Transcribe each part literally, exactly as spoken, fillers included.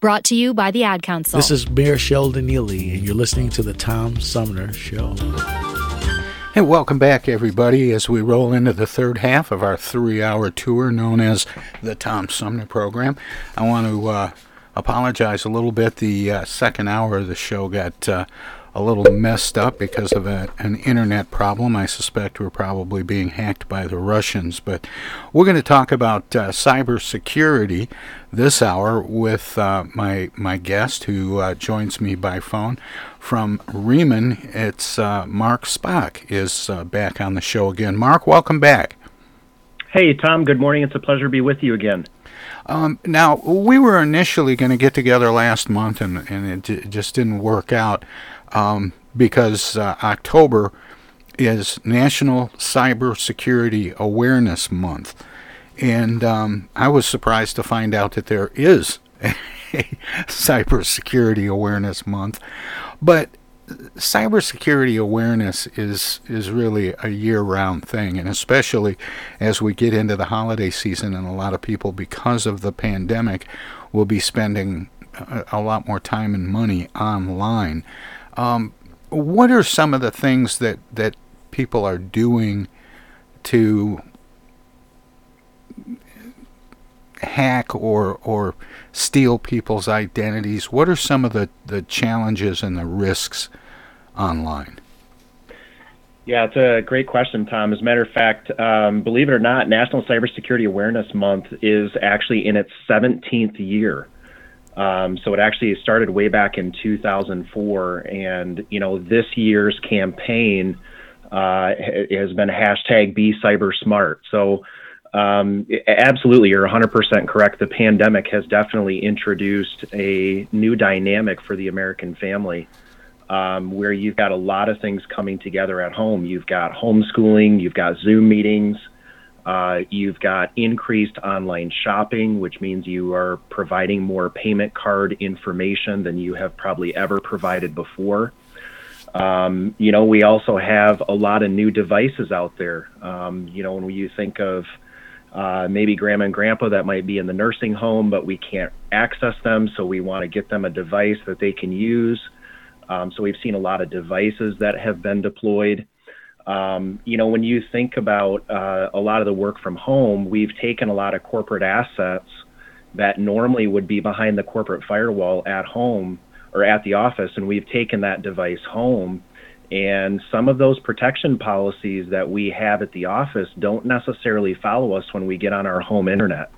Brought to you by the Ad Council. This is Mayor Sheldon Neely, and you're listening to the Tom Sumner Show. Hey, welcome back, everybody, as we roll into the third half of our three-hour tour known as the Tom Sumner Program. I want to uh, apologize a little bit. The uh, second hour of the show got uh, a little messed up because of a, an internet problem. I suspect we're probably being hacked by the Russians, but we're going to talk about uh, cybersecurity this hour with uh, my my guest who uh, joins me by phone from Riemann. It's uh, Mark Spaak is uh, back on the show again. Mark, welcome back. Hey, Tom. Good morning. It's a pleasure to be with you again. Um, now, we were initially going to get together last month, and, and it, d- it just didn't work out. Um, because uh, October is National Cybersecurity Awareness Month. And um, I was surprised to find out that there is a Cybersecurity Awareness Month. But cybersecurity awareness is, is really a year-round thing, and especially as we get into the holiday season, and a lot of people, because of the pandemic, will be spending a, a lot more time and money online. Um, what are some of the things that, that people are doing to hack or or steal people's identities? What are some of the, the challenges and the risks online? Yeah, it's a great question, Tom. As a matter of fact, um, believe it or not, National Cybersecurity Awareness Month is actually in its seventeenth year. Um, so it actually started way back in two thousand four, and, you know, this year's campaign uh, has been hashtag Be Cyber Smart. So um, absolutely, you're one hundred percent correct. The pandemic has definitely introduced a new dynamic for the American family um, where you've got a lot of things coming together at home. You've got homeschooling, you've got Zoom meetings. Uh, you've got increased online shopping, which means you are providing more payment card information than you have probably ever provided before. Um, you know, we also have a lot of new devices out there. Um, you know, when you think of uh, maybe grandma and grandpa that might be in the nursing home, but we can't access them, so we want to get them a device that they can use. Um, so we've seen a lot of devices that have been deployed. Um, you know, when you think about uh, a lot of the work from home, we've taken a lot of corporate assets that normally would be behind the corporate firewall at home or at the office, and we've taken that device home. And some of those protection policies that we have at the office don't necessarily follow us when we get on our home internet.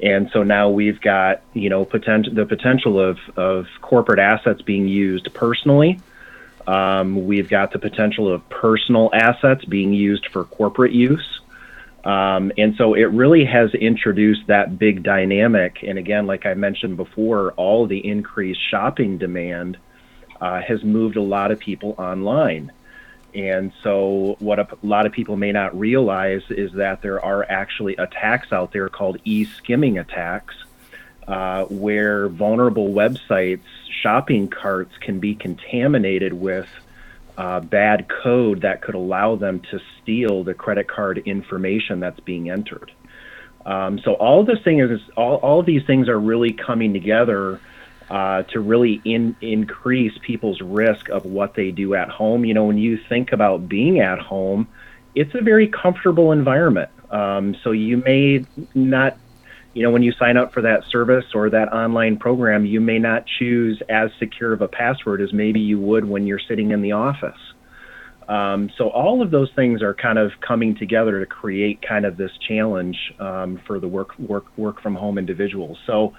And so now we've got, you know, potent- the potential of, of corporate assets being used personally. Um, we've got the potential of personal assets being used for corporate use. Um, and so it really has introduced that big dynamic. And again, like I mentioned before, all the increased shopping demand uh, has moved a lot of people online. And so what a lot of people may not realize is that there are actually attacks out there called e-skimming attacks, uh, where vulnerable websites, shopping carts can be contaminated with uh, bad code that could allow them to steal the credit card information that's being entered. Um, so all this thing is, all, all of these things are really coming together uh, to really in, increase people's risk of what they do at home. You know, when you think about being at home, it's a very comfortable environment. Um, so you may not, you know, when you sign up for that service or that online program, you may not choose as secure of a password as maybe you would when you're sitting in the office. Um, so all of those things are kind of coming together to create kind of this challenge um, for the work work work from home individuals. So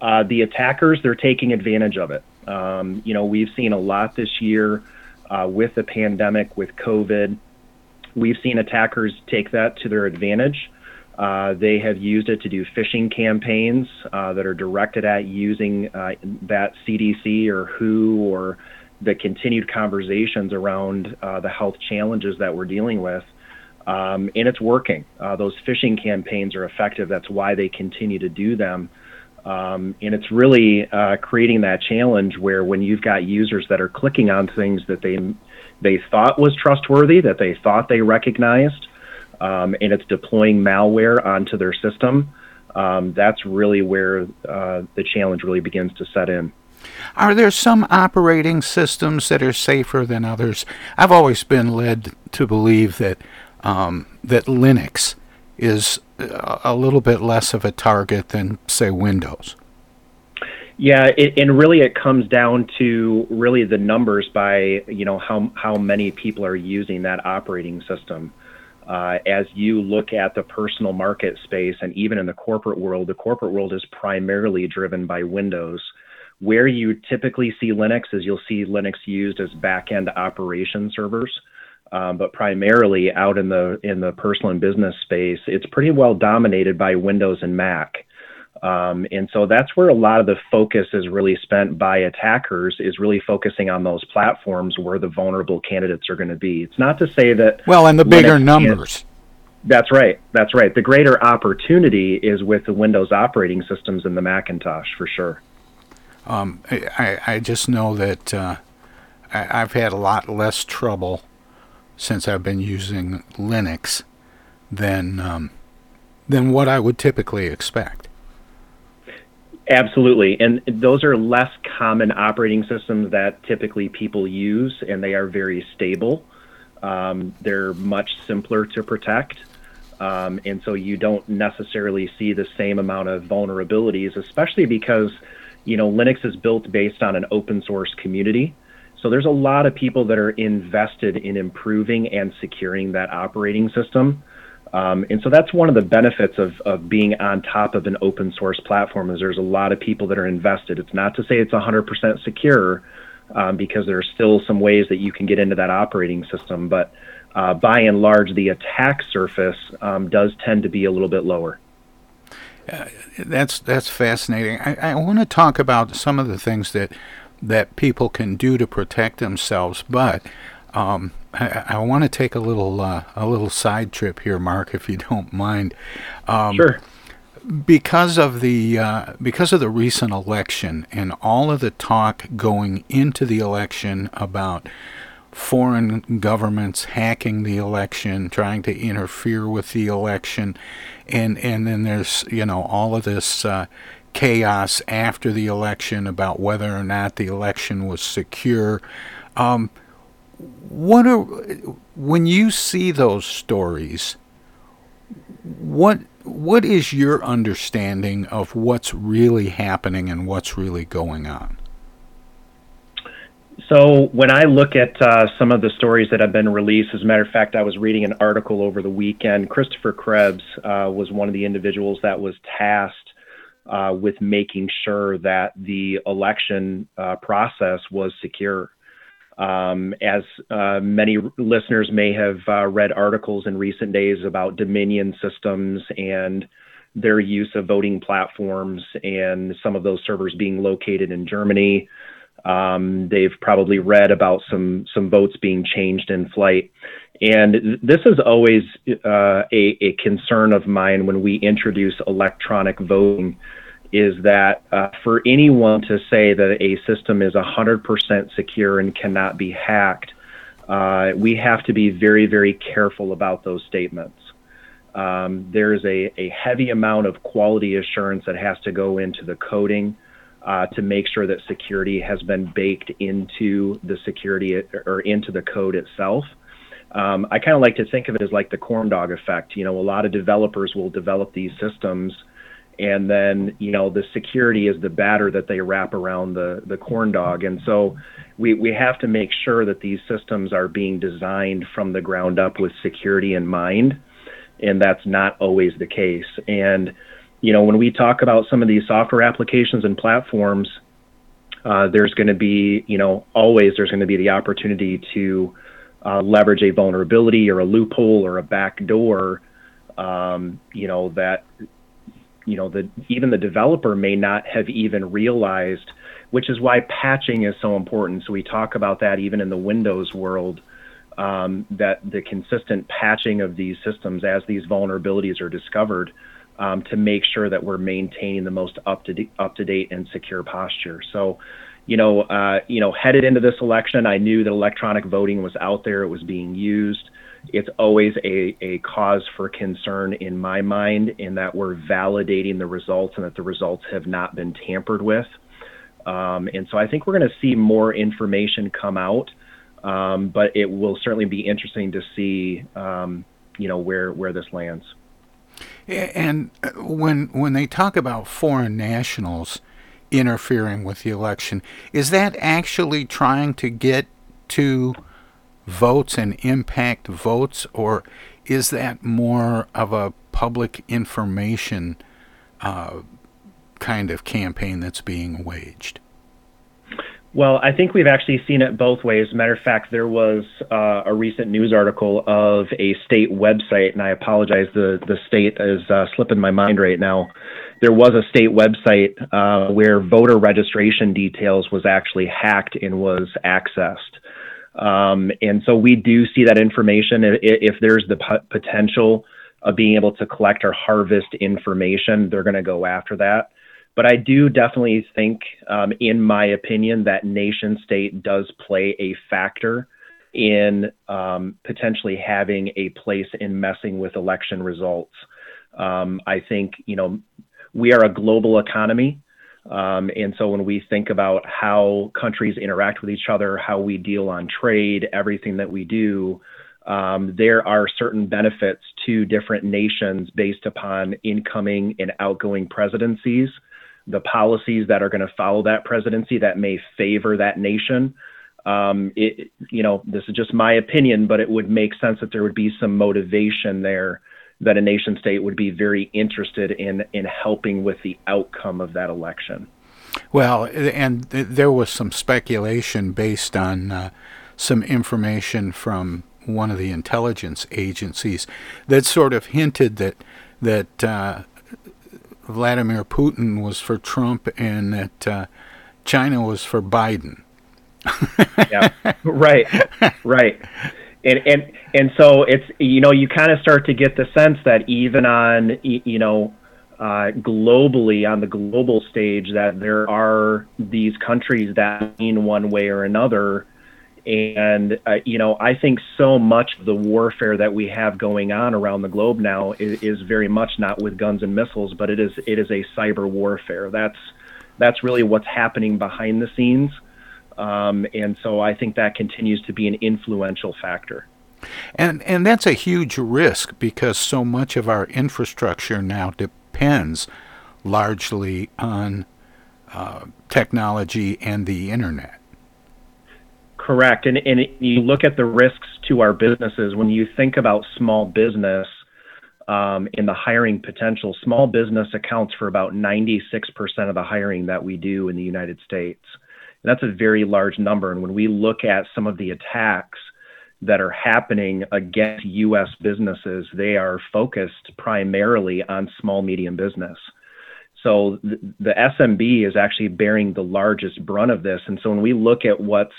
uh, the attackers, they're taking advantage of it. Um, you know, we've seen a lot this year uh, with the pandemic, with COVID. We've seen attackers take that to their advantage. Uh, they have used it to do phishing campaigns uh, that are directed at using uh, that C D C or W H O or the continued conversations around uh, the health challenges that we're dealing with, um, and it's working. Uh, those phishing campaigns are effective. That's why they continue to do them, um, and it's really uh, creating that challenge where when you've got users that are clicking on things that they they thought was trustworthy, that they thought they recognized, um, and it's deploying malware onto their system, um, that's really where uh, the challenge really begins to set in. Are there some operating systems that are safer than others? I've always been led to believe that um, that Linux is a little bit less of a target than, say, Windows. Yeah, it, and really it comes down to really the numbers by, you know, how how many people are using that operating system. Uh, as you look at the personal market space and even in the corporate world, the corporate world is primarily driven by Windows. Where you typically see Linux is you'll see Linux used as back-end operation servers, um, but primarily out in the in the personal and business space, it's pretty well dominated by Windows and Mac. Um, and so that's where a lot of the focus is really spent by attackers, is really focusing on those platforms where the vulnerable candidates are going to be. It's not to say that... Well, and the bigger numbers. That's right. That's right. The greater opportunity is with the Windows operating systems and the Macintosh, for sure. Um, I, I just know that uh, I, I've had a lot less trouble since I've been using Linux than um, than what I would typically expect. Absolutely, and those are less common operating systems that typically people use, and they are very stable. Um, they're much simpler to protect. Um, and so you don't necessarily see the same amount of vulnerabilities, especially because you know, Linux is built based on an open source community. So there's a lot of people that are invested in improving and securing that operating system. Um, and so that's one of the benefits of, of being on top of an open source platform is there's a lot of people that are invested. It's not to say it's one hundred percent secure um, because there are still some ways that you can get into that operating system. But uh, by and large, the attack surface um, does tend to be a little bit lower. Uh, that's that's fascinating. I, I want to talk about some of the things that that people can do to protect themselves, but um, I, I want to take a little uh, a little side trip here, Mark, if you don't mind. Um, sure. Because of the uh, because of the recent election and all of the talk going into the election about foreign governments hacking the election, trying to interfere with the election, and and then there's, you know, all of this uh, chaos after the election about whether or not the election was secure. Um, what are when you see those stories? What what is your understanding of what's really happening and what's really going on? So when I look at uh, some of the stories that have been released, as a matter of fact, I was reading an article over the weekend. Christopher Krebs uh, was one of the individuals that was tasked uh, with making sure that the election uh, process was secure. Um, as uh, many listeners may have uh, read articles in recent days about Dominion systems and their use of voting platforms and some of those servers being located in Germany. Um, they've probably read about some some votes being changed in flight. And this is always uh, a, a concern of mine when we introduce electronic voting, is that uh, for anyone to say that a system is one hundred percent secure and cannot be hacked Uh, we have to be very, very careful about those statements. Um, there's a, a heavy amount of quality assurance that has to go into the coding uh, to make sure that security has been baked into the security or into the code itself. Um, I kind of like to think of it as like the corn dog effect. You know, a lot of developers will develop these systems, and then, you know, the security is the batter that they wrap around the, the corn dog. And so we, we have to make sure that these systems are being designed from the ground up with security in mind. And that's not always the case. And, you know, when we talk about some of these software applications and platforms, uh, there's going to be, you know, always there's going to be the opportunity to uh, leverage a vulnerability or a loophole or a backdoor, um, you know, that, you know, the, even the developer may not have even realized, which is why patching is so important. So we talk about that even in the Windows world, um, that the consistent patching of these systems as these vulnerabilities are discovered, um, to make sure that we're maintaining the most up-to-date, up-to-date and secure posture. So, you know, uh, you know, headed into this election, I knew that electronic voting was out there. It was being used. It's always a, a cause for concern in my mind, in that we're validating the results and that the results have not been tampered with. Um, and so I think we're going to see more information come out, um, but it will certainly be interesting to see, um, you know, where, where this lands. And when when they talk about foreign nationals interfering with the election, is that actually trying to get to votes and impact votes, or is that more of a public information uh, kind of campaign that's being waged? Well, I think we've actually seen it both ways. Matter of fact, there was uh, a recent news article of a state website, and I apologize, the, the state is uh, slipping my mind right now. There was a state website uh, where voter registration details was actually hacked and was accessed. Um, and so we do see that information. If, if there's the p- potential of being able to collect or harvest information, they're going to go after that. But I do definitely think, um, in my opinion, that nation state does play a factor in um, potentially having a place in messing with election results. Um, I think, you know, we are a global economy. Um, and so when we think about how countries interact with each other, how we deal on trade, everything that we do, um, there are certain benefits to different nations based upon incoming and outgoing presidencies, the policies that are going to follow that presidency that may favor that nation. Um, it, you know, this is just my opinion, but it would make sense that there would be some motivation there that a nation state would be very interested in in helping with the outcome of that election. Well, and th- there was some speculation based on uh, some information from one of the intelligence agencies that sort of hinted that that uh, Vladimir Putin was for Trump and that uh, China was for Biden. Yeah, right, right. And, and and so it's, you know, you kind of start to get the sense that even on, you know, uh, globally, on the global stage, that there are these countries that lean one way or another. And, uh, you know, I think so much of the warfare that we have going on around the globe now is, is very much not with guns and missiles, but it is it is a cyber warfare. That's that's really what's happening behind the scenes. Um, and so I think that continues to be an influential factor. And and that's a huge risk, because so much of our infrastructure now depends largely on uh, technology and the Internet. Correct. And, and you look at the risks to our businesses. When you think about small business um, in the hiring potential, small business accounts for about ninety-six percent of the hiring that we do in the United States. That's a very large number. And when we look at some of the attacks that are happening against U S businesses, they are focused primarily on small, medium business. So th- the S M B is actually bearing the largest brunt of this. And so when we look at what's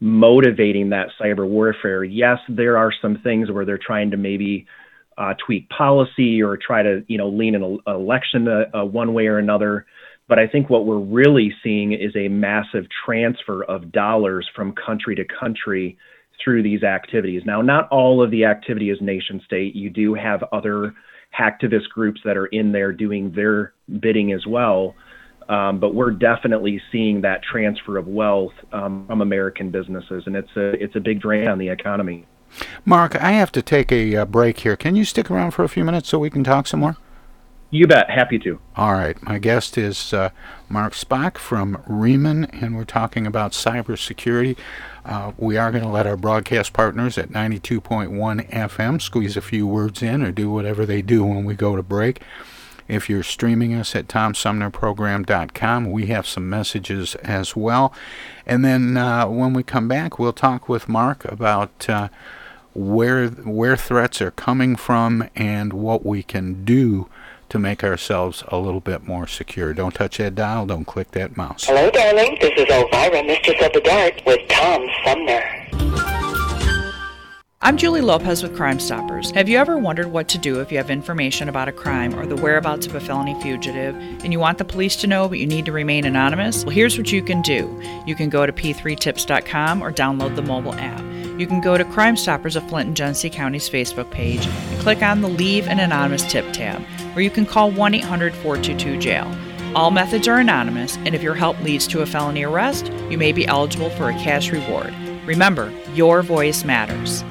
motivating that cyber warfare, yes, there are some things where they're trying to maybe uh, tweak policy or try to, you know, lean an election uh, uh, one way or another. But I think what we're really seeing is a massive transfer of dollars from country to country through these activities. Now, not all of the activity is nation state. You do have other hacktivist groups that are in there doing their bidding as well. Um, but we're definitely seeing that transfer of wealth um, from American businesses, and it's a it's a big drain on the economy. Mark, I have to take a uh, break here. Can you stick around for a few minutes so we can talk some more? You bet. Happy to. All right. My guest is uh, Mark Spaak from Riemann, and we're talking about cybersecurity. Uh, we are going to let our broadcast partners at ninety-two point one F M squeeze a few words in or do whatever they do when we go to break. If you're streaming us at tom sumner program dot com, we have some messages as well. And then uh, when we come back, we'll talk with Mark about uh, where where threats are coming from and what we can do to make ourselves a little bit more secure. Don't touch that dial. Don't click that mouse. Hello, darling. This is Elvira, Mistress of the Dark, with Tom Sumner. I'm Julie Lopez with Crime Stoppers. Have you ever wondered what to do if you have information about a crime or the whereabouts of a felony fugitive and you want the police to know but you need to remain anonymous? Well, here's what you can do. You can go to p three tips dot com or download the mobile app. You can go to Crime Stoppers of Flint and Genesee County's Facebook page and click on the Leave an Anonymous Tip tab, or you can call one eight hundred four two two jail. All methods are anonymous, and if your help leads to a felony arrest, you may be eligible for a cash reward. Remember, your voice matters.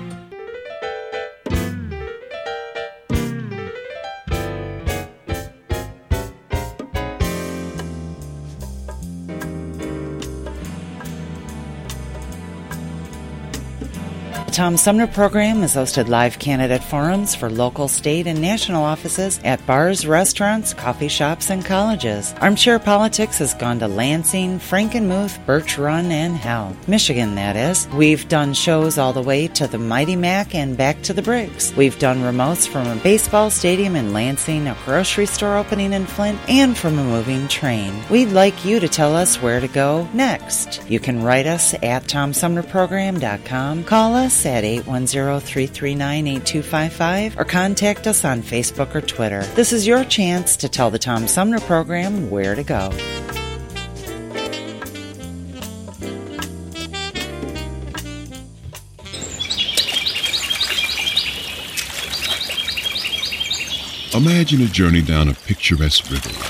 The Tom Sumner program has hosted live candidate forums for local, state, and national offices at bars, restaurants, coffee shops, and colleges. Armchair Politics has gone to Lansing, Frankenmuth, Birch Run, and Hell, Michigan, that is. We've done shows all the way to the Mighty Mac and back to the Bricks. We've done remotes from a baseball stadium in Lansing, a grocery store opening in Flint, and from a moving train. We'd like you to tell us where to go next. You can write us at tom sumner program dot com, call us at eight one zero, three three nine, eight two five five, or contact us on Facebook or Twitter. This is your chance to tell the Tom Sumner program where to go. Imagine a journey down a picturesque riverbank.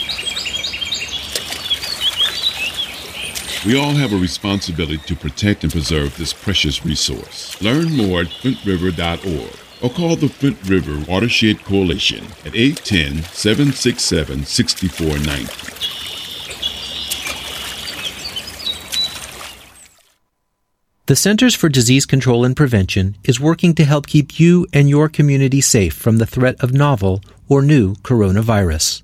We all have a responsibility to protect and preserve this precious resource. Learn more at flint river dot org or call the Flint River Watershed Coalition at eight one zero, seven six seven, six four nine zero. The Centers for Disease Control and Prevention is working to help keep you and your community safe from the threat of novel or new coronavirus.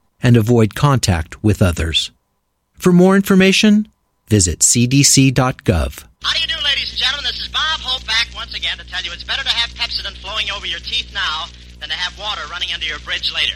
and avoid contact with others. For more information, visit c d c dot gov. How do you do, ladies and gentlemen? This is Bob Hope back once again to tell you it's better to have Pepsodent flowing over your teeth now than to have water running under your bridge later.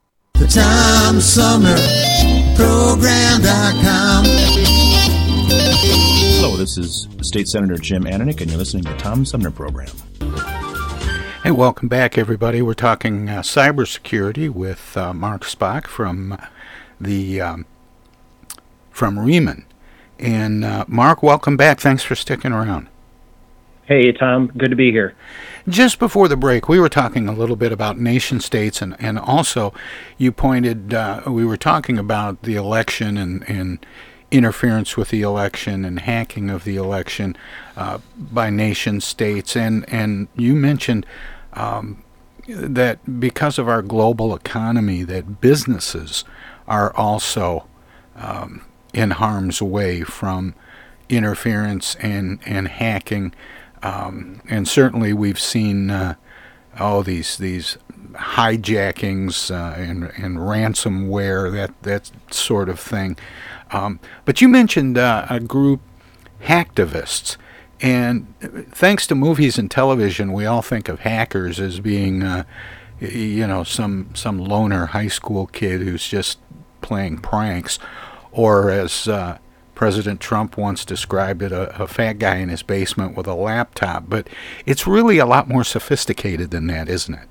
The Tom Sumner Program dot com. Hello, this is State Senator Jim Ananik, and you're listening to the Tom Sumner Program. Hey, welcome back, everybody. We're talking uh, cybersecurity with uh, Mark Spaak from the um, from Riemann. And uh, Mark, welcome back. Thanks for sticking around. Hey, Tom. Good to be here. Just before the break, we were talking a little bit about nation states, and, and also you pointed, uh, we were talking about the election and, and interference with the election and hacking of the election uh, by nation states, and, and you mentioned um, that because of our global economy, that businesses are also um, in harm's way from interference and, and hacking. Um, and certainly we've seen uh, all these these hijackings uh, and, and ransomware, that, that sort of thing. Um, but you mentioned uh, a group, hacktivists. And thanks to movies and television, we all think of hackers as being, uh, you know, some, some loner high school kid who's just playing pranks, or as uh, President Trump once described it, a, a fat guy in his basement with a laptop. But it's really a lot more sophisticated than that, isn't it?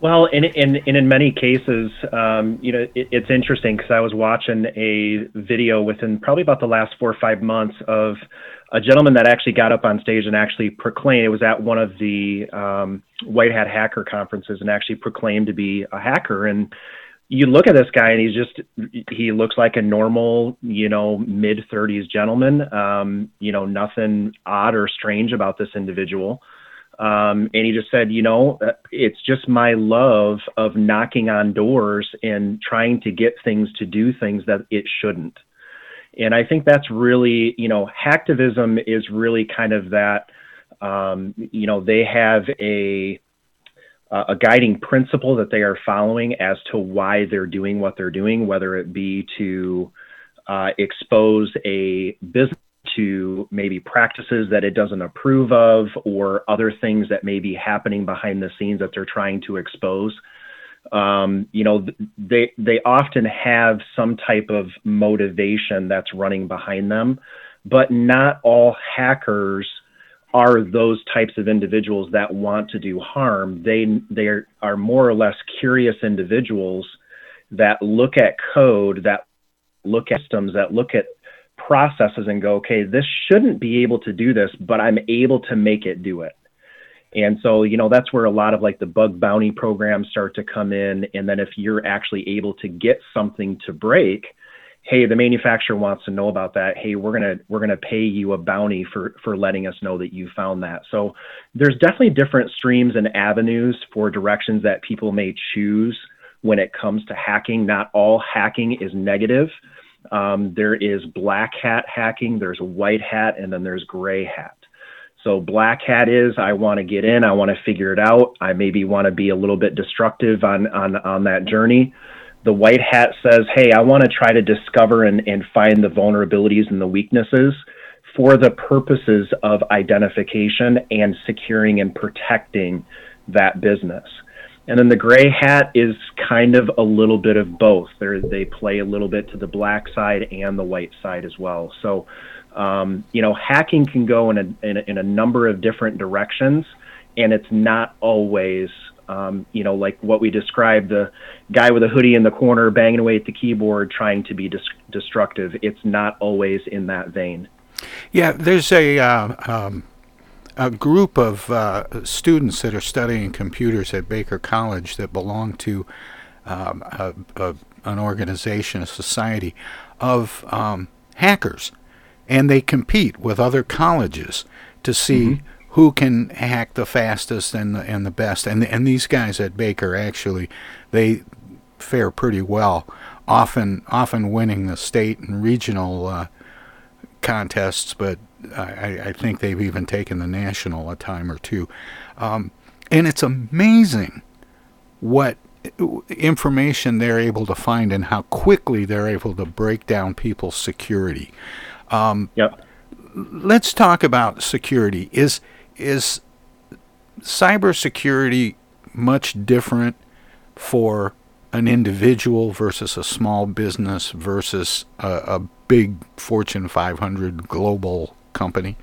Well, and in, in, in many cases, um, you know, it, it's interesting because I was watching a video within probably about the last four or five months of a gentleman that actually got up on stage and actually proclaimed, it was at one of the um, White Hat hacker conferences, and actually proclaimed to be a hacker. And you look at this guy and he's just, he looks like a normal, you know, mid thirties gentleman, um, you know, nothing odd or strange about this individual. Um, and he just said, you know, it's just my love of knocking on doors and trying to get things to do things that it shouldn't. And I think that's really, you know, hacktivism is really kind of that, um, you know, they have a, a guiding principle that they are following as to why they're doing what they're doing, whether it be to uh, expose a business to maybe practices that it doesn't approve of, or other things that may be happening behind the scenes that they're trying to expose. Um, you know, they they often have some type of motivation that's running behind them, but not all hackers are those types of individuals that want to do harm. They they are more or less curious individuals that look at code, that look at systems, that look at processes and go, okay, this shouldn't be able to do this, but I'm able to make it do it. And so, you know, that's where a lot of like the bug bounty programs start to come in. And then if you're actually able to get something to break, hey, the manufacturer wants to know about that. Hey, we're going to, we're going to pay you a bounty for, for letting us know that you found that. So there's definitely different streams and avenues for directions that people may choose when it comes to hacking. Not all hacking is negative. Um, there is black hat hacking, there's white hat, and then there's gray hat. So black hat is, I want to get in, I want to figure it out. I maybe want to be a little bit destructive on, on, on that journey. The white hat says, hey, I want to try to discover and, and find the vulnerabilities and the weaknesses for the purposes of identification and securing and protecting that business. And then the gray hat is kind of a little bit of both. They're, they play a little bit to the black side and the white side as well. So, um, you know, hacking can go in a, in a, in a number of different directions, and it's not always, um, you know, like what we described, the guy with a hoodie in the corner banging away at the keyboard trying to be dis- destructive. It's not always in that vein. Yeah, there's a... Uh, um A group of uh, students that are studying computers at Baker College that belong to um, a, a, an organization, a society of um, hackers, and they compete with other colleges to see mm-hmm. who can hack the fastest and the, and the best. And and these guys at Baker actually, they fare pretty well, often often winning the state and regional uh, contests, but. I, I think they've even taken the national a time or two. Um, and it's amazing what information they're able to find and how quickly they're able to break down people's security. Um, yep. Let's talk about security. Is, is cybersecurity much different for an individual versus a small business versus a, a big Fortune five hundred global company?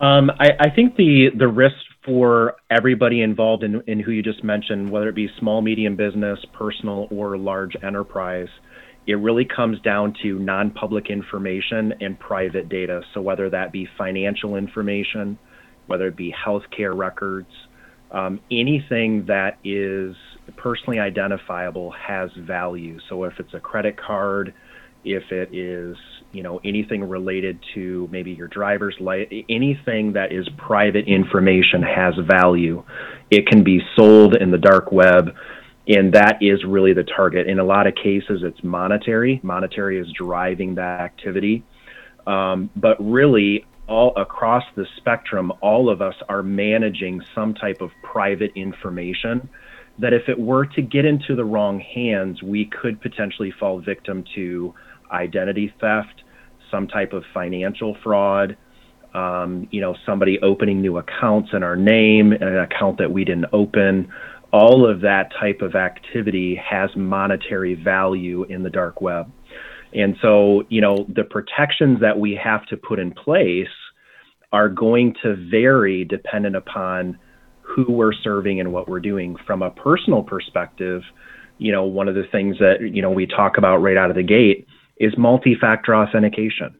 Um, I, I think the, the risk for everybody involved in, in who you just mentioned, whether it be small, medium business, personal, or large enterprise, it really comes down to non-public information and private data. So whether that be financial information, whether it be healthcare records, um, anything that is personally identifiable has value. So if it's a credit card, if it is, you know, anything related to maybe your driver's license, anything that is private information has value. It can be sold in the dark web. And that is really the target. In a lot of cases, it's monetary. Monetary is driving that activity. Um, but really, all across the spectrum, all of us are managing some type of private information that if it were to get into the wrong hands, we could potentially fall victim to identity theft, some type of financial fraud, um, you know, somebody opening new accounts in our name, an account that we didn't open. All of that type of activity has monetary value in the dark web. And so, you know, the protections that we have to put in place are going to vary dependent upon who we're serving and what we're doing. From a personal perspective, you know, one of the things that, you know, we talk about right out of the gate is multi-factor authentication.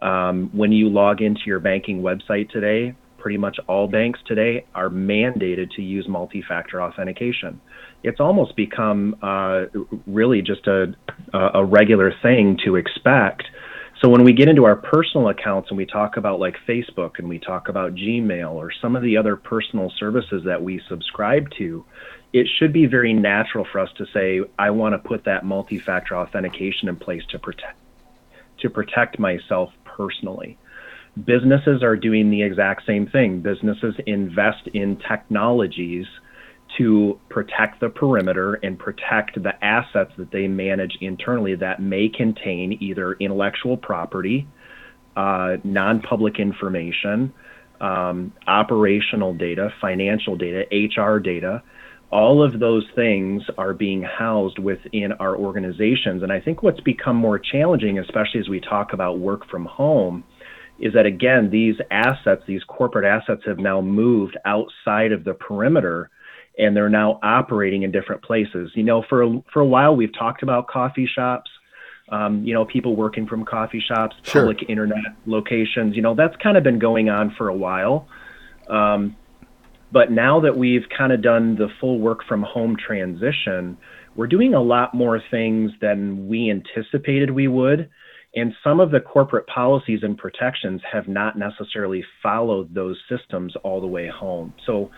Um, when you log into your banking website today, pretty much all banks today are mandated to use multi-factor authentication. It's almost become uh, really just a, a regular thing to expect. So when we get into our personal accounts and we talk about like Facebook and we talk about Gmail or some of the other personal services that we subscribe to, it should be very natural for us to say, I want to put that multi-factor authentication in place to protect, to protect myself personally. Businesses are doing the exact same thing. Businesses invest in technologies to protect the perimeter and protect the assets that they manage internally that may contain either intellectual property, uh, non-public information, um, operational data, financial data, H R data. All of those things are being housed within our organizations. And I think what's become more challenging, especially as we talk about work from home, is that, again, these assets, these corporate assets have now moved outside of the perimeter and they're now operating in different places. You know, for a, for a while, we've talked about coffee shops, um, you know, people working from coffee shops, sure, public internet locations, you know, that's kind of been going on for a while. Um, but now that we've kind of done the full work from home transition, we're doing a lot more things than we anticipated we would. And some of the corporate policies and protections have not necessarily followed those systems all the way home. So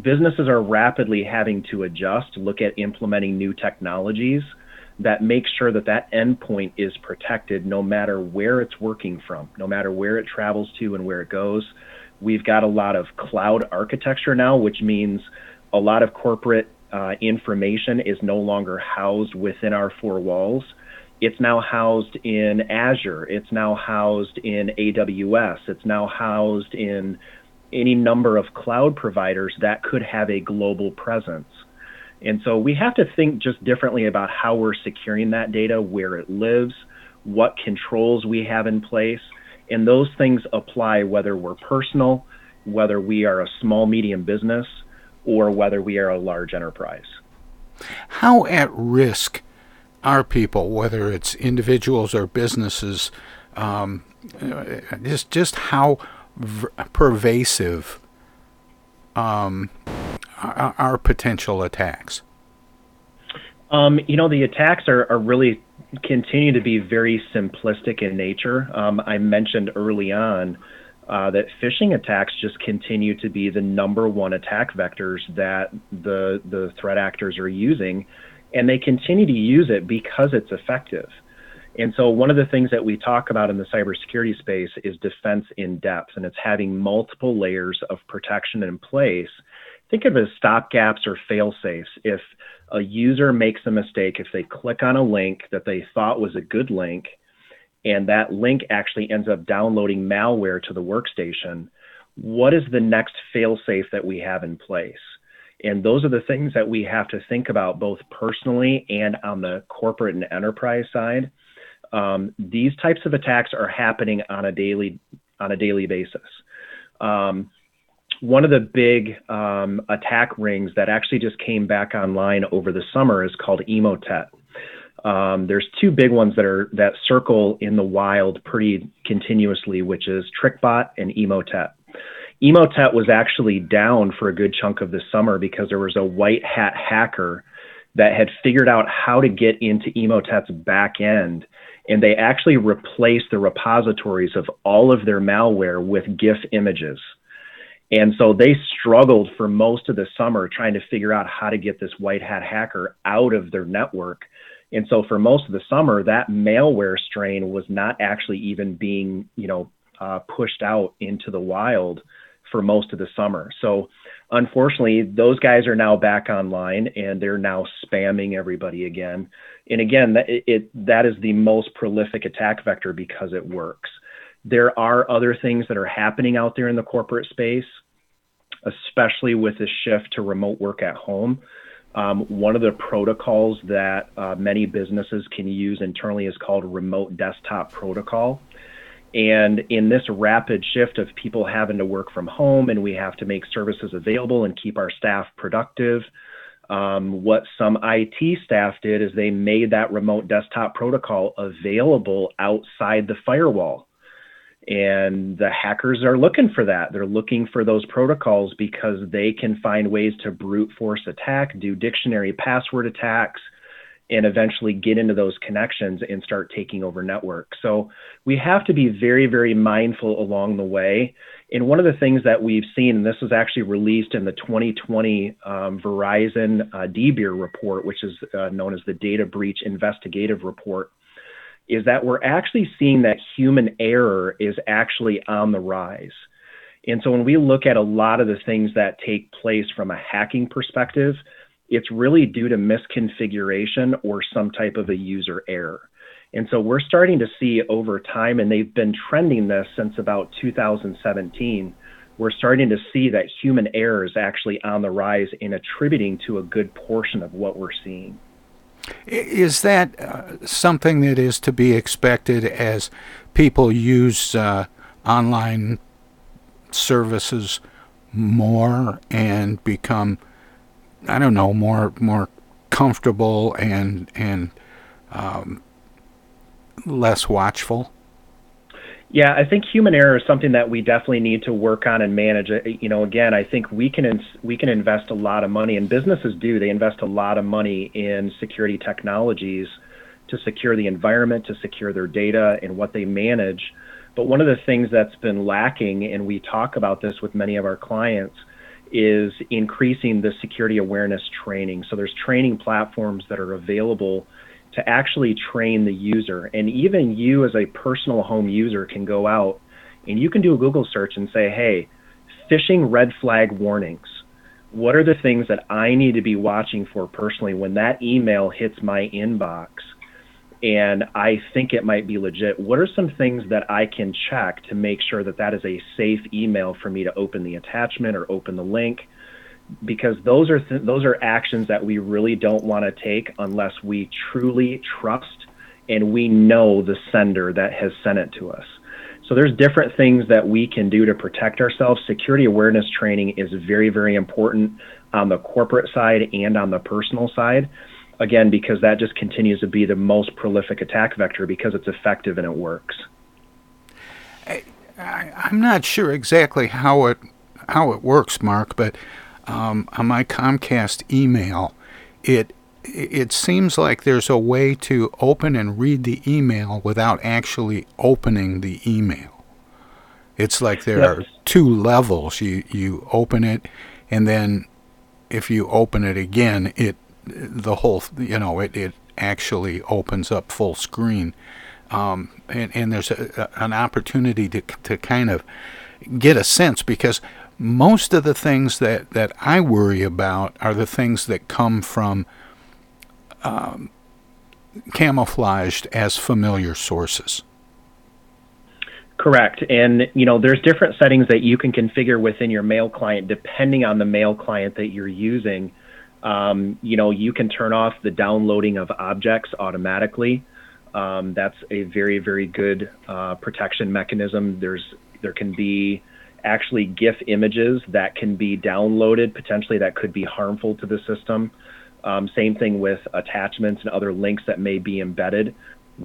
businesses are rapidly having to adjust, look at implementing new technologies that make sure that that endpoint is protected no matter where it's working from, no matter where it travels to and where it goes. We've got a lot of cloud architecture now, which means a lot of corporate uh, information is no longer housed within our four walls. It's now housed in Azure. It's now housed in A W S. It's now housed in any number of cloud providers that could have a global presence. And so we have to think just differently about how we're securing that data, where it lives, what controls we have in place. And those things apply whether we're personal, whether we are a small, medium business, or whether we are a large enterprise. How at risk our people, whether it's individuals or businesses, um, just just how v- pervasive um, are, are potential attacks? Um, you know, the attacks are, are really continue to be very simplistic in nature. Um, I mentioned early on uh, that phishing attacks just continue to be the number one attack vectors that the the threat actors are using. And they continue to use it because it's effective. And so one of the things that we talk about in the cybersecurity space is defense in depth, and it's having multiple layers of protection in place. Think of it as stopgaps or fail-safes. If a user makes a mistake, if they click on a link that they thought was a good link, and that link actually ends up downloading malware to the workstation, what is the next fail-safe that we have in place? And those are the things that we have to think about both personally and on the corporate and enterprise side. Um, these types of attacks are happening on a daily on a daily basis. Um, one of the big um, attack rings that actually just came back online over the summer is called Emotet. Um, there's two big ones that are that circle in the wild pretty continuously, which is TrickBot and Emotet. Emotet was actually down for a good chunk of the summer because there was a white hat hacker that had figured out how to get into Emotet's back end, and they actually replaced the repositories of all of their malware with GIF images. And so they struggled for most of the summer trying to figure out how to get this white hat hacker out of their network. And so for most of the summer, that malware strain was not actually even being, you know, uh, pushed out into the wild for most of the summer. So unfortunately, those guys are now back online and they're now spamming everybody again. And again, that, it, that is the most prolific attack vector because it works. There are other things that are happening out there in the corporate space, especially with the shift to remote work at home. Um, one of the protocols that uh, many businesses can use internally is called remote desktop protocol. And in this rapid shift of people having to work from home and we have to make services available and keep our staff productive, um, what some I T staff did is they made that remote desktop protocol available outside the firewall. And the hackers are looking for that. They're looking for those protocols because they can find ways to brute force attack, do dictionary password attacks, and eventually get into those connections and start taking over networks. So we have to be very, very mindful along the way. And one of the things that we've seen, and this was actually released in the twenty twenty um, Verizon uh, D B I R report, which is uh, known as the Data Breach Investigative Report, is that we're actually seeing that human error is actually on the rise. And so when we look at a lot of the things that take place from a hacking perspective, it's really due to misconfiguration or some type of a user error. And so we're starting to see over time, and they've been trending this since about two thousand seventeen, we're starting to see that human error is actually on the rise and attributing to a good portion of what we're seeing. Is that uh, something that is to be expected as people use uh, online services more and become, I don't know, more more comfortable and and um, less watchful? Yeah, I think human error is something that we definitely need to work on and manage. You know, again, I think we can ins- we can invest a lot of money, and businesses do. They invest a lot of money in security technologies to secure the environment, to secure their data and what they manage. But one of the things that's been lacking, and we talk about this with many of our clients, is increasing the security awareness training. So there's training platforms that are available to actually train the user. And even you as a personal home user can go out and you can do a Google search and say, hey, phishing red flag warnings. What are the things that I need to be watching for personally when that email hits my inbox and I think it might be legit? What are some things that I can check to make sure that that is a safe email for me to open the attachment or open the link? Because those are th- those are actions that we really don't want to take unless we truly trust and we know the sender that has sent it to us. So there's different things that we can do to protect ourselves. Security awareness training is very, very important on the corporate side and on the personal side. Again, because that just continues to be the most prolific attack vector because it's effective and it works. I, I, I'm not sure exactly how it how it works, Mark, but Um, on my Comcast email, it it seems like there's a way to open and read the email without actually opening the email. It's like there Yes. are two levels. You you open it, and then if you open it again, it the whole you know it, it actually opens up full screen, um, and and there's a, a, an opportunity to to kind of get a sense because. Most of the things that, that I worry about are the things that come from um, camouflaged as familiar sources. Correct. And, you know, there's different settings that you can configure within your mail client depending on the mail client that you're using. Um, you know, you can turn off the downloading of objects automatically. Um, that's a very, very good uh, protection mechanism. There's there can be actually GIF images that can be downloaded, potentially that could be harmful to the system. Um, same thing with attachments and other links that may be embedded.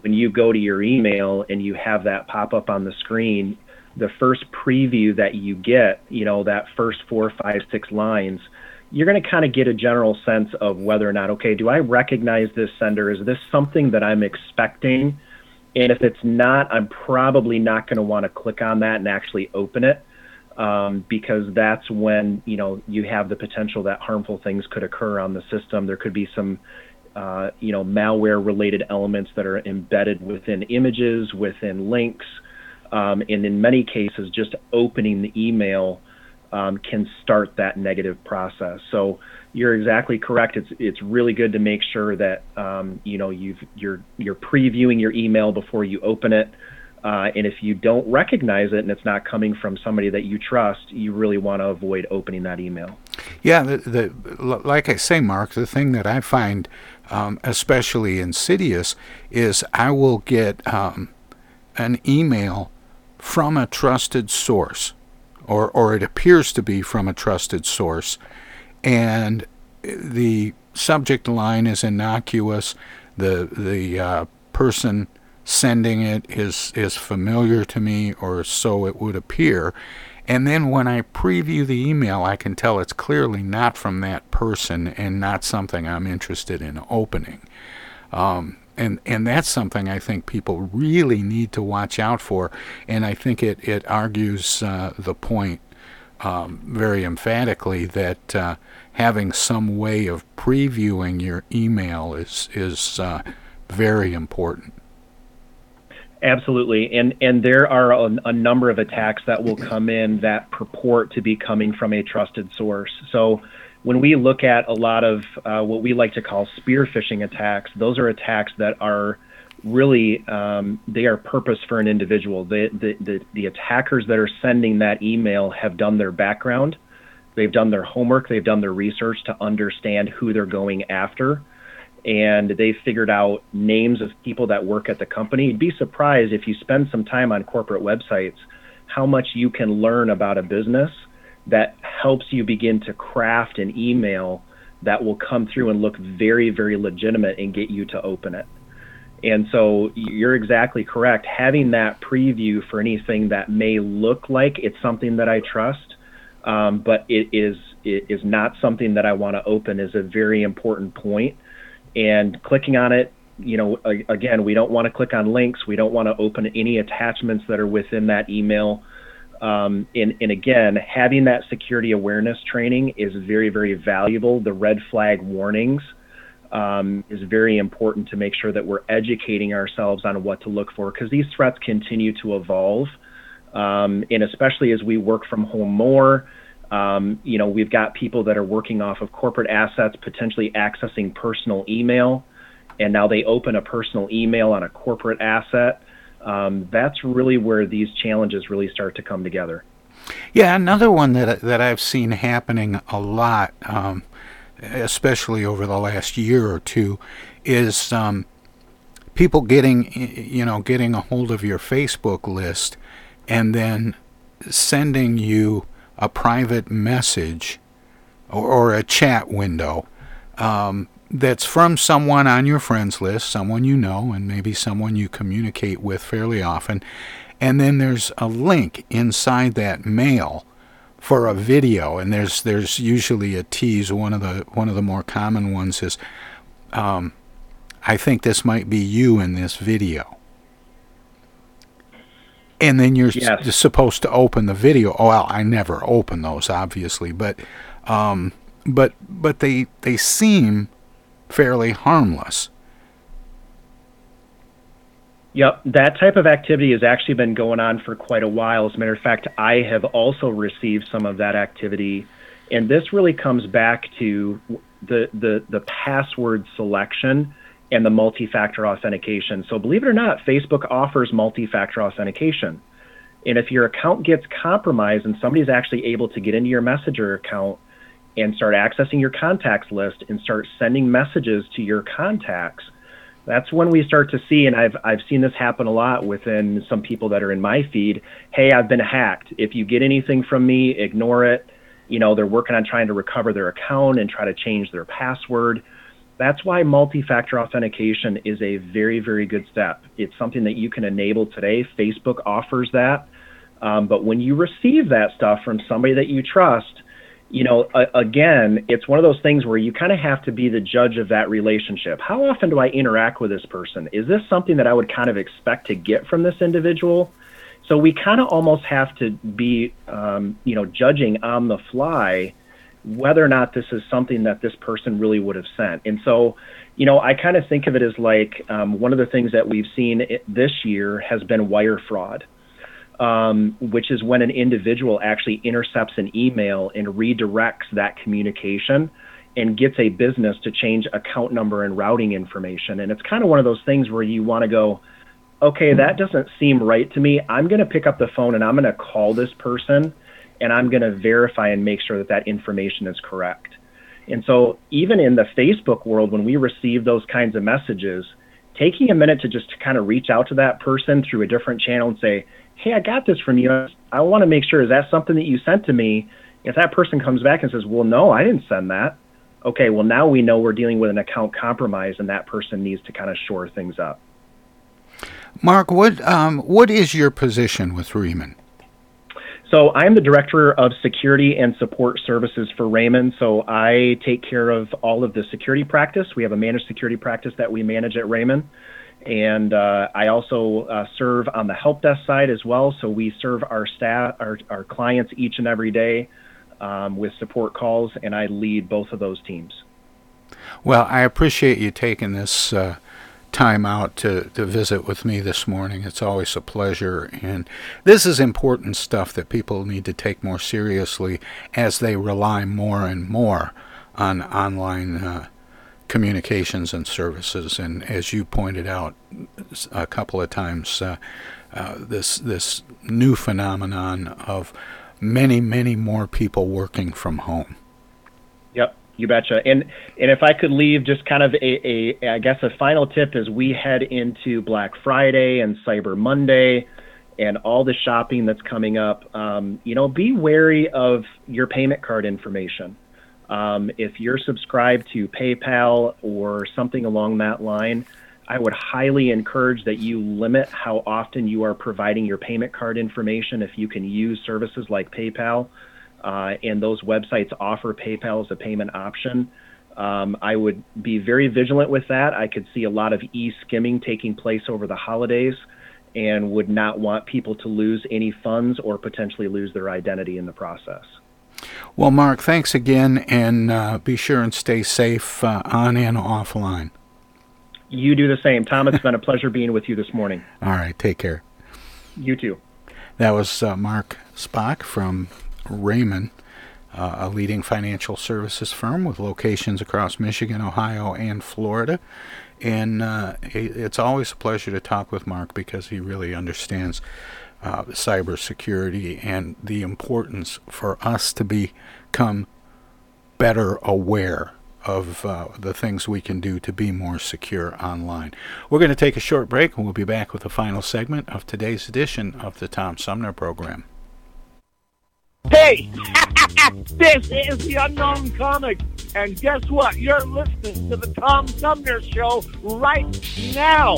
When you go to your email and you have that pop up on the screen, the first preview that you get, you know, that first four, five, six lines, you're going to kind of get a general sense of whether or not, okay, do I recognize this sender? Is this something that I'm expecting? And if it's not, I'm probably not going to want to click on that and actually open it, um, because that's when, you know, you have the potential that harmful things could occur on the system. There could be some Uh, you know, malware-related elements that are embedded within images, within links, um, and in many cases, just opening the email um, can start that negative process. So you're exactly correct. It's it's really good to make sure that um, you know you've you're you're previewing your email before you open it, uh, and if you don't recognize it and it's not coming from somebody that you trust, you really want to avoid opening that email. Yeah, the, the like I say, Mark, the thing that I find um, especially insidious is I will get um, an email from a trusted source, or, or it appears to be from a trusted source, and the subject line is innocuous, the the uh, person sending it is, is familiar to me, or so it would appear. And then when I preview the email, I can tell it's clearly not from that person and not something I'm interested in opening. Um, and, and that's something I think people really need to watch out for. And I think it, it argues uh, the point um, very emphatically that uh, having some way of previewing your email is, is uh, very important. Absolutely, and and there are a, a number of attacks that will come in that purport to be coming from a trusted source. So when we look at a lot of uh, what we like to call spear phishing attacks, those are attacks that are really, um, they are purposed for an individual. They, the, the, the attackers that are sending that email have done their background, they've done their homework, they've done their research to understand who they're going after. And they figured out names of people that work at the company. You'd be surprised if you spend some time on corporate websites how much you can learn about a business that helps you begin to craft an email that will come through and look very, very legitimate and get you to open it. And so you're exactly correct. Having that preview for anything that may look like it's something that I trust, um, but it is, it is not something that I want to open is a very important point. And clicking on it, you know, again, we don't want to click on links. We don't want to open any attachments that are within that email. Um, and, and again, having that security awareness training is very, very valuable. The red flag warnings um, is very important to make sure that we're educating ourselves on what to look for, because these threats continue to evolve. Um, and especially as we work from home more, Um, you know, we've got people that are working off of corporate assets, potentially accessing personal email, and now they open a personal email on a corporate asset. Um, that's really where these challenges really start to come together. Yeah, another one that that I've seen happening a lot, um, especially over the last year or two, is um, people getting, you know, getting a hold of your Facebook list and then sending you a private message or, or a chat window um, that's from someone on your friends list, someone you know, and maybe someone you communicate with fairly often. And then there's a link inside that mail for a video, and there's there's usually a tease. One of the one of the more common ones is, um, I think this might be you in this video. And then you're yes. s- supposed to open the video. Oh, well, I never open those, obviously, but um, but but they they seem fairly harmless. Yep, that type of activity has actually been going on for quite a while. As a matter of fact, I have also received some of that activity, and this really comes back to the the, the password selection and the multi-factor authentication. So believe it or not, Facebook offers multi-factor authentication. And if your account gets compromised and somebody's actually able to get into your Messenger account and start accessing your contacts list and start sending messages to your contacts, that's when we start to see, and I've I've seen this happen a lot within some people that are in my feed, hey, I've been hacked. If you get anything from me, ignore it. You know, they're working on trying to recover their account and try to change their password. That's why multi-factor authentication is a very, very good step. It's something that you can enable today. Facebook offers that. Um, but when you receive that stuff from somebody that you trust, you know, uh, again, it's one of those things where you kind of have to be the judge of that relationship. How often do I interact with this person? Is this something that I would kind of expect to get from this individual? So we kind of almost have to be, um, you know, judging on the fly whether or not this is something that this person really would have sent. And so, you know, I kind of think of it as like um, one of the things that we've seen it, this year has been wire fraud, um, which is when an individual actually intercepts an email and redirects that communication and gets a business to change account number and routing information. And it's kind of one of those things where you want to go, okay, that doesn't seem right to me. I'm going to pick up the phone and I'm going to call this person, and I'm going to verify and make sure that that information is correct. And so even in the Facebook world, when we receive those kinds of messages, taking a minute to just to kind of reach out to that person through a different channel and say, hey, I got this from you. I want to make sure, is that something that you sent to me? If that person comes back and says, well, no, I didn't send that. Okay, well, now we know we're dealing with an account compromise, and that person needs to kind of shore things up. Mark, what um, what is your position with Riemann? So I'm the Director of Security and Support Services for Raymond. So I take care of all of the security practice. We have a managed security practice that we manage at Raymond. And uh, I also uh, serve on the help desk side as well. So we serve our staff, our, our clients each and every day um, with support calls, and I lead both of those teams. Well, I appreciate you taking this uh time out to, to visit with me this morning. It's always a pleasure, and this is important stuff that people need to take more seriously as they rely more and more on online uh, communications and services. And as you pointed out a couple of times, uh, uh, this this new phenomenon of many, many more people working from home. Yep. You betcha. And and if I could leave just kind of a, a, I guess a final tip as we head into Black Friday and Cyber Monday and all the shopping that's coming up, um, you know, be wary of your payment card information. Um, if you're subscribed to PayPal or something along that line, I would highly encourage that you limit how often you are providing your payment card information if you can use services like PayPal. Uh, and those websites offer PayPal as a payment option. Um, I would be very vigilant with that. I could see a lot of e-skimming taking place over the holidays and would not want people to lose any funds or potentially lose their identity in the process. Well, Mark, thanks again, and uh, be sure and stay safe uh, on and offline. You do the same. Tom, it's been a pleasure being with you this morning. All right, take care. You too. That was uh, Mark Spaak from Raymond, uh, a leading financial services firm with locations across Michigan, Ohio, and Florida. And uh, it's always a pleasure to talk with Mark because he really understands uh, cybersecurity and the importance for us to become better aware of uh, the things we can do to be more secure online. We're going to take a short break, and we'll be back with the final segment of today's edition of the Tom Sumner Program. Hey, this is the Unknown Comic, and guess what? You're listening to the Tom Sumner Show right now,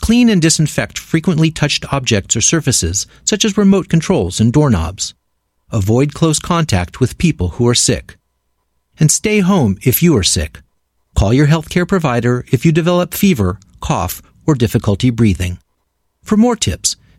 Clean and disinfect frequently touched objects or surfaces, such as remote controls and doorknobs. Avoid close contact with people who are sick. And stay home if you are sick. Call your healthcare provider if you develop fever, cough, or difficulty breathing. For more tips,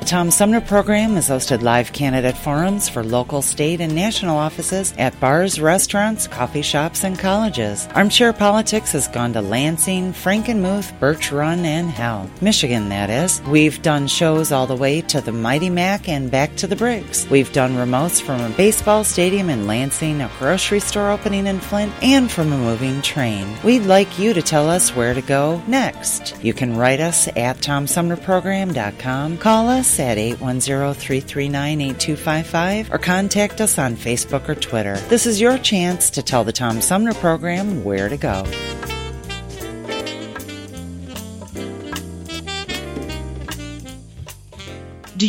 The Tom Sumner Program has hosted live candidate forums for local, state, and national offices at bars, restaurants, coffee shops, and colleges. Armchair Politics has gone to Lansing, Frankenmuth, Birch Run, and Hell, Michigan, that is. We've done shows all the way to the Mighty Mac and back to the Bricks. We've done remotes from a baseball stadium in Lansing, a grocery store opening in Flint, and from a moving train. We'd like you to tell us where to go next. You can write us at tom sumner program dot com, call us at eight one zero, three three nine, eight two five five or contact us on Facebook or Twitter. This is your chance to tell the Tom Sumner Program where to go. Do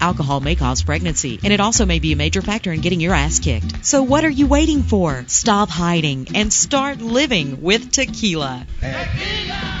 Alcohol may cause pregnancy, and it also may be a major factor in getting your ass kicked. So what are you waiting for? Stop hiding and start living with tequila. Tequila!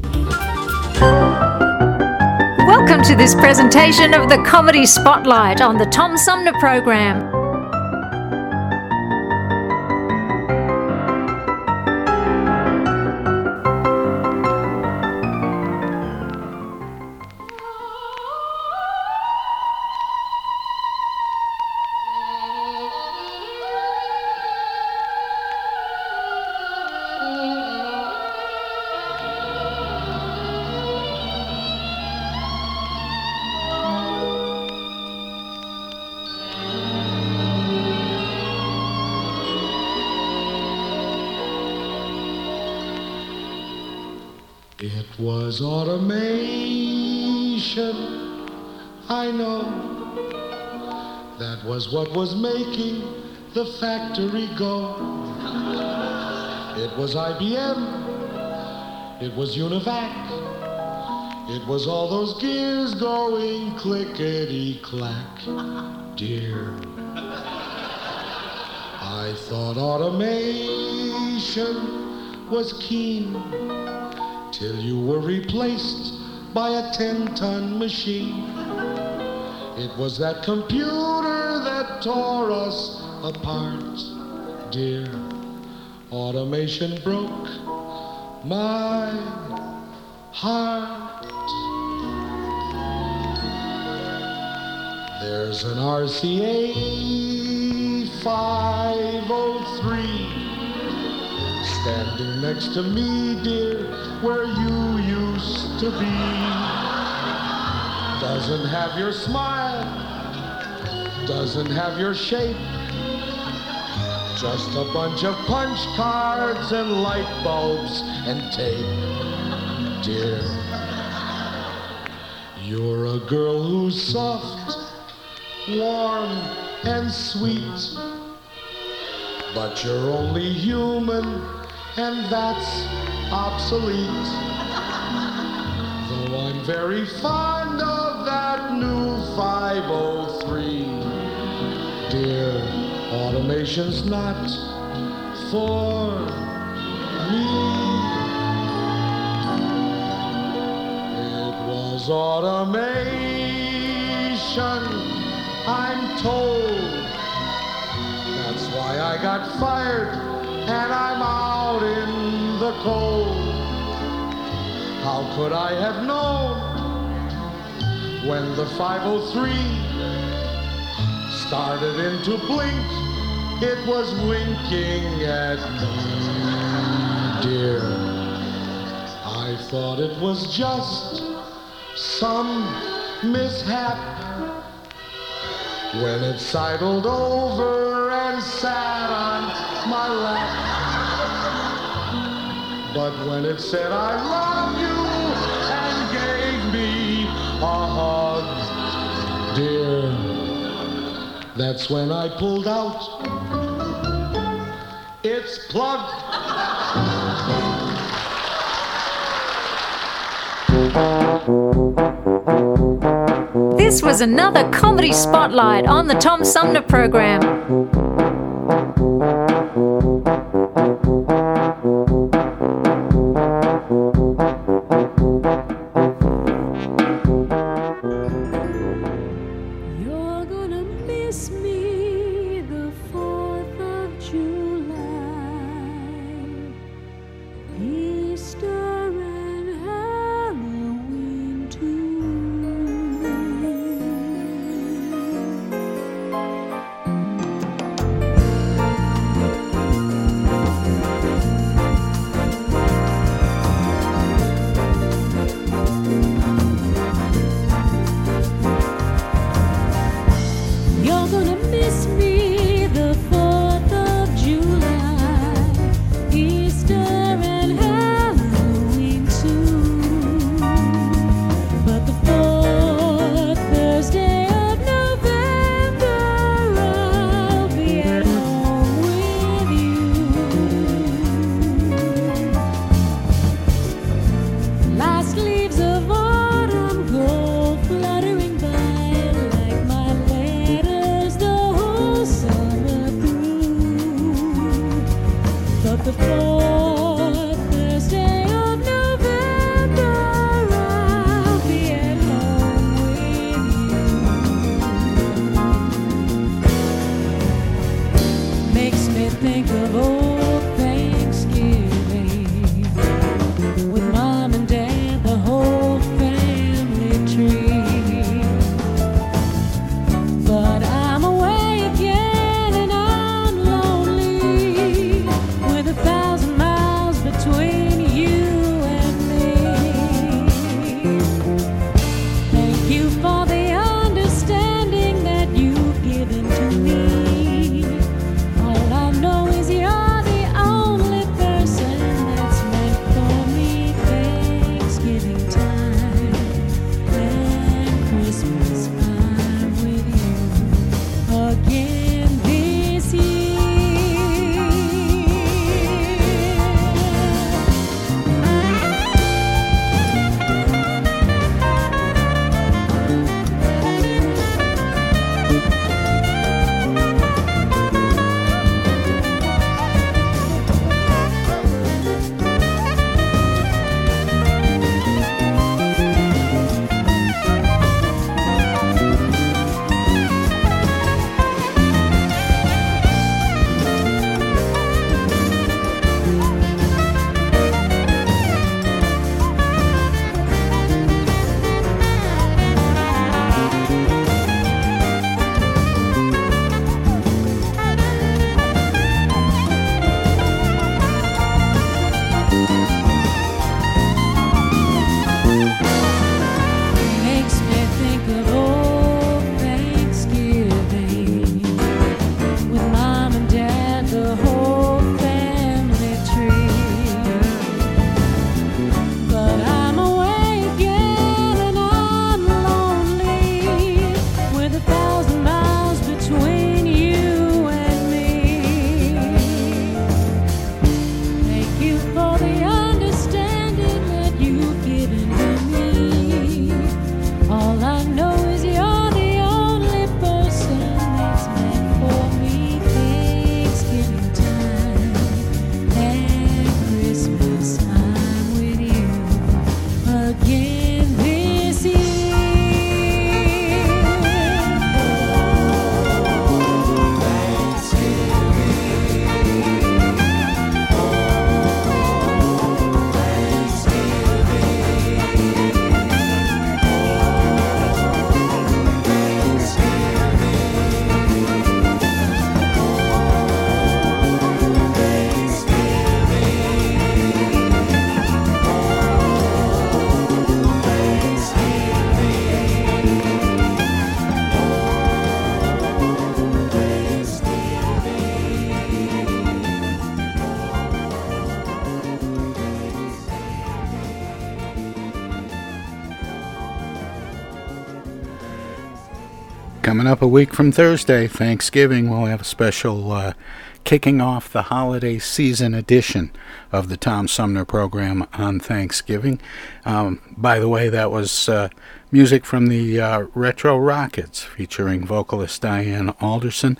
Welcome to this presentation of the Comedy Spotlight on the Tom Sumner Program. Was automation, I know, that was what was making the factory go. It was I B M, it was UNIVAC, it was all those gears going clickety-clack, dear. I thought automation, was keen till you were replaced by a ten-ton machine. It was that computer that tore us apart, dear. Automation broke my heart. There's an R C A five oh three standing next to me, dear, where you used to be. Doesn't have your smile, doesn't have your shape, just a bunch of punch cards and light bulbs and tape, dear. You're a girl who's soft, warm, and sweet, but you're only human, and that's obsolete. Though I'm very fond of that new five oh three, dear. Automation's not for me. It was automation, I'm told. That's why I got fired and I'm out in the cold. How could I have known when the five oh three started into blink, it was winking at me, dear. I thought it was just some mishap when it sidled over and sat on my lap. But when it said I love you and gave me a hug, dear, that's when I pulled out. It's plugged. This was another comedy spotlight on the Tom Sumner program. Coming up a week from Thursday, Thanksgiving, we'll have a special uh, kicking off the holiday season edition of the Tom Sumner program on Thanksgiving. Um, by the way, that was uh, music from the uh, Retro Rockets featuring vocalist Diane Alderson,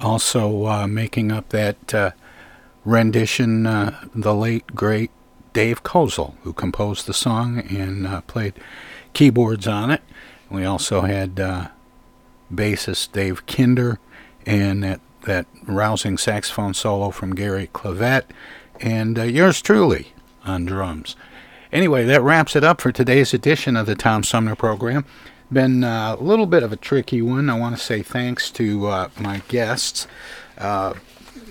also uh, making up that uh, rendition, uh, the late, great Dave Kozel, who composed the song and uh, played keyboards on it. We also had uh, bassist Dave Kinder and that, that rousing saxophone solo from Gary Clavette, and uh, yours truly on drums. Anyway, that wraps it up for today's edition of the Tom Sumner program. Been uh, a little bit of a tricky one. I want to say thanks to uh, my guests, uh,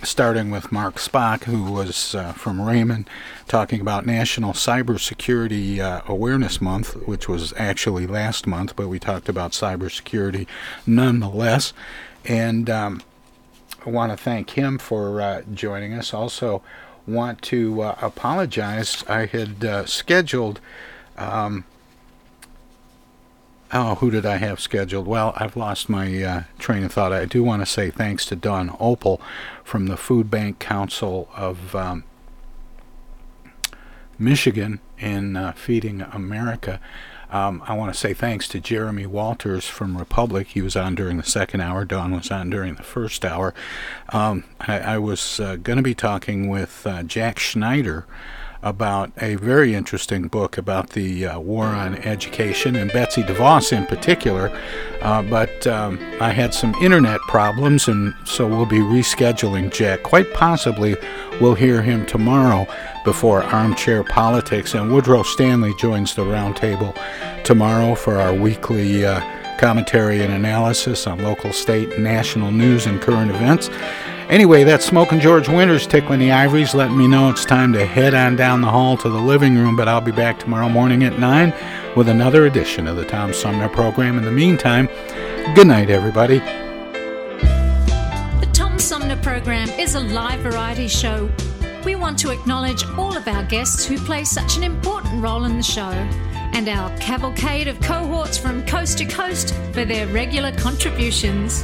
starting with Mark Spaak, who was uh, from Raymond, talking about National Cybersecurity uh, Awareness Month, which was actually last month, but we talked about cybersecurity nonetheless. And um, I want to thank him for uh, joining us. Also want to uh, apologize. I had uh, scheduled... Um, Oh, who did I have scheduled? Well, I've lost my uh, train of thought. I do want to say thanks to Don Opal from the Food Bank Council of um, Michigan in uh, Feeding America. Um, I want to say thanks to Jeremy Walters from Republic. He was on during the second hour. Don was on during the first hour. Um, I, I was uh, going to be talking with uh, Jack Schneider about a very interesting book about the uh, war on education and Betsy DeVos in particular, uh, but um, I had some internet problems, and so we'll be rescheduling Jack. Quite possibly we'll hear him tomorrow before Armchair Politics, and Woodrow Stanley joins the roundtable tomorrow for our weekly uh, commentary and analysis on local, state, national news and current events. Anyway, that's Smokin' George Winters tickling the ivories, letting me know it's time to head on down the hall to the living room, but I'll be back tomorrow morning at nine with another edition of the Tom Sumner program. In the meantime, good night, everybody. The Tom Sumner program is a live variety show. We want to acknowledge all of our guests who play such an important role in the show, and our cavalcade of cohorts from coast to coast for their regular contributions.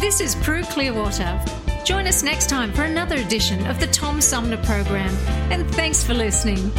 This is Prue Clearwater. Join us next time for another edition of the Tom Sumner program, and thanks for listening.